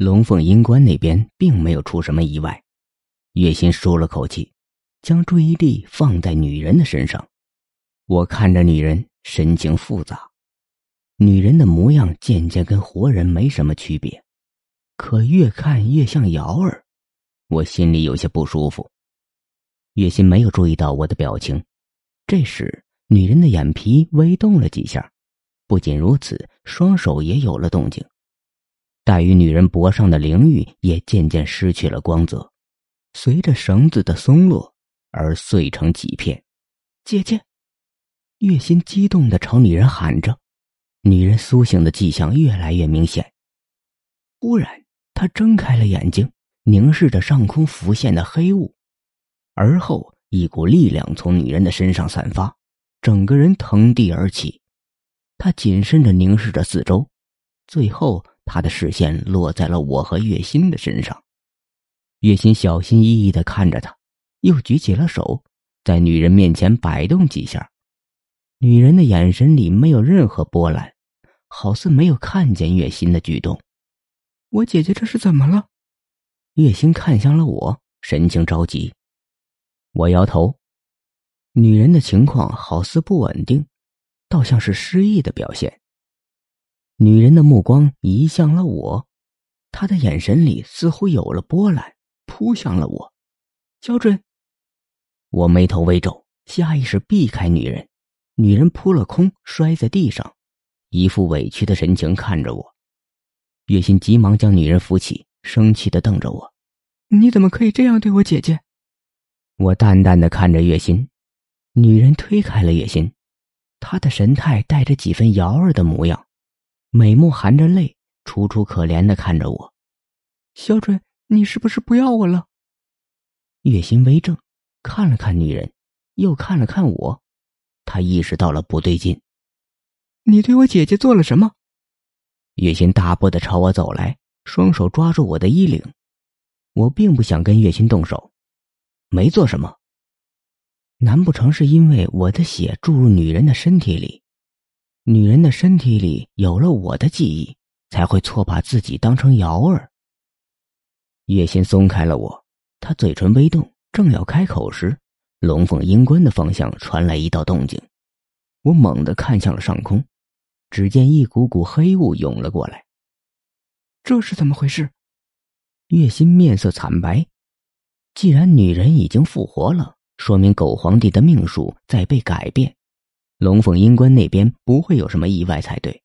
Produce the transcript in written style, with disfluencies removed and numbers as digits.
龙凤阴关那边并没有出什么意外，月心舒了口气，将注意力放在女人的身上。我看着女人，神情复杂。女人的模样渐渐跟活人没什么区别，可越看越像瑶儿，我心里有些不舒服。月心没有注意到我的表情，这时女人的眼皮微动了几下，不仅如此，双手也有了动静。带于女人脖上的翎玉也渐渐失去了光泽，随着绳子的松落而碎成几片。姐姐！月心激动地朝女人喊着，女人苏醒的迹象越来越明显。忽然，她睁开了眼睛，凝视着上空浮现的黑雾，而后一股力量从女人的身上散发，整个人腾地而起。她谨慎地凝视着四周，最后他的视线落在了我和月心的身上。月心小心翼翼地看着他，又举起了手，在女人面前摆动几下。女人的眼神里没有任何波澜，好似没有看见月心的举动。我姐姐这是怎么了？月心看向了我，神情着急。我摇头。女人的情况好似不稳定，倒像是失忆的表现。女人的目光移向了我，她的眼神里似乎有了波澜，扑向了我。小准！我眉头微皱，下意识避开女人。女人扑了空，摔在地上，一副委屈的神情看着我。月心急忙将女人扶起，生气地瞪着我。你怎么可以这样对我姐姐？我淡淡地看着月心。女人推开了月心，她的神态带着几分瑶儿的模样。美目含着泪，楚楚可怜地看着我。小准，你是不是不要我了？月心微怔，看了看女人，又看了看我，她意识到了不对劲。你对我姐姐做了什么？月心大步地朝我走来，双手抓住我的衣领。我并不想跟月心动手。没做什么。难不成是因为我的血注入女人的身体里？女人的身体里有了我的记忆，才会错把自己当成瑶儿。月心松开了我，她嘴唇微动，正要开口时，龙凤阴关的方向传来一道动静。我猛地看向了上空，只见一股股黑雾涌了过来。这是怎么回事？月心面色惨白。既然女人已经复活了，说明狗皇帝的命数在被改变。龙凤阴关那边不会有什么意外才对。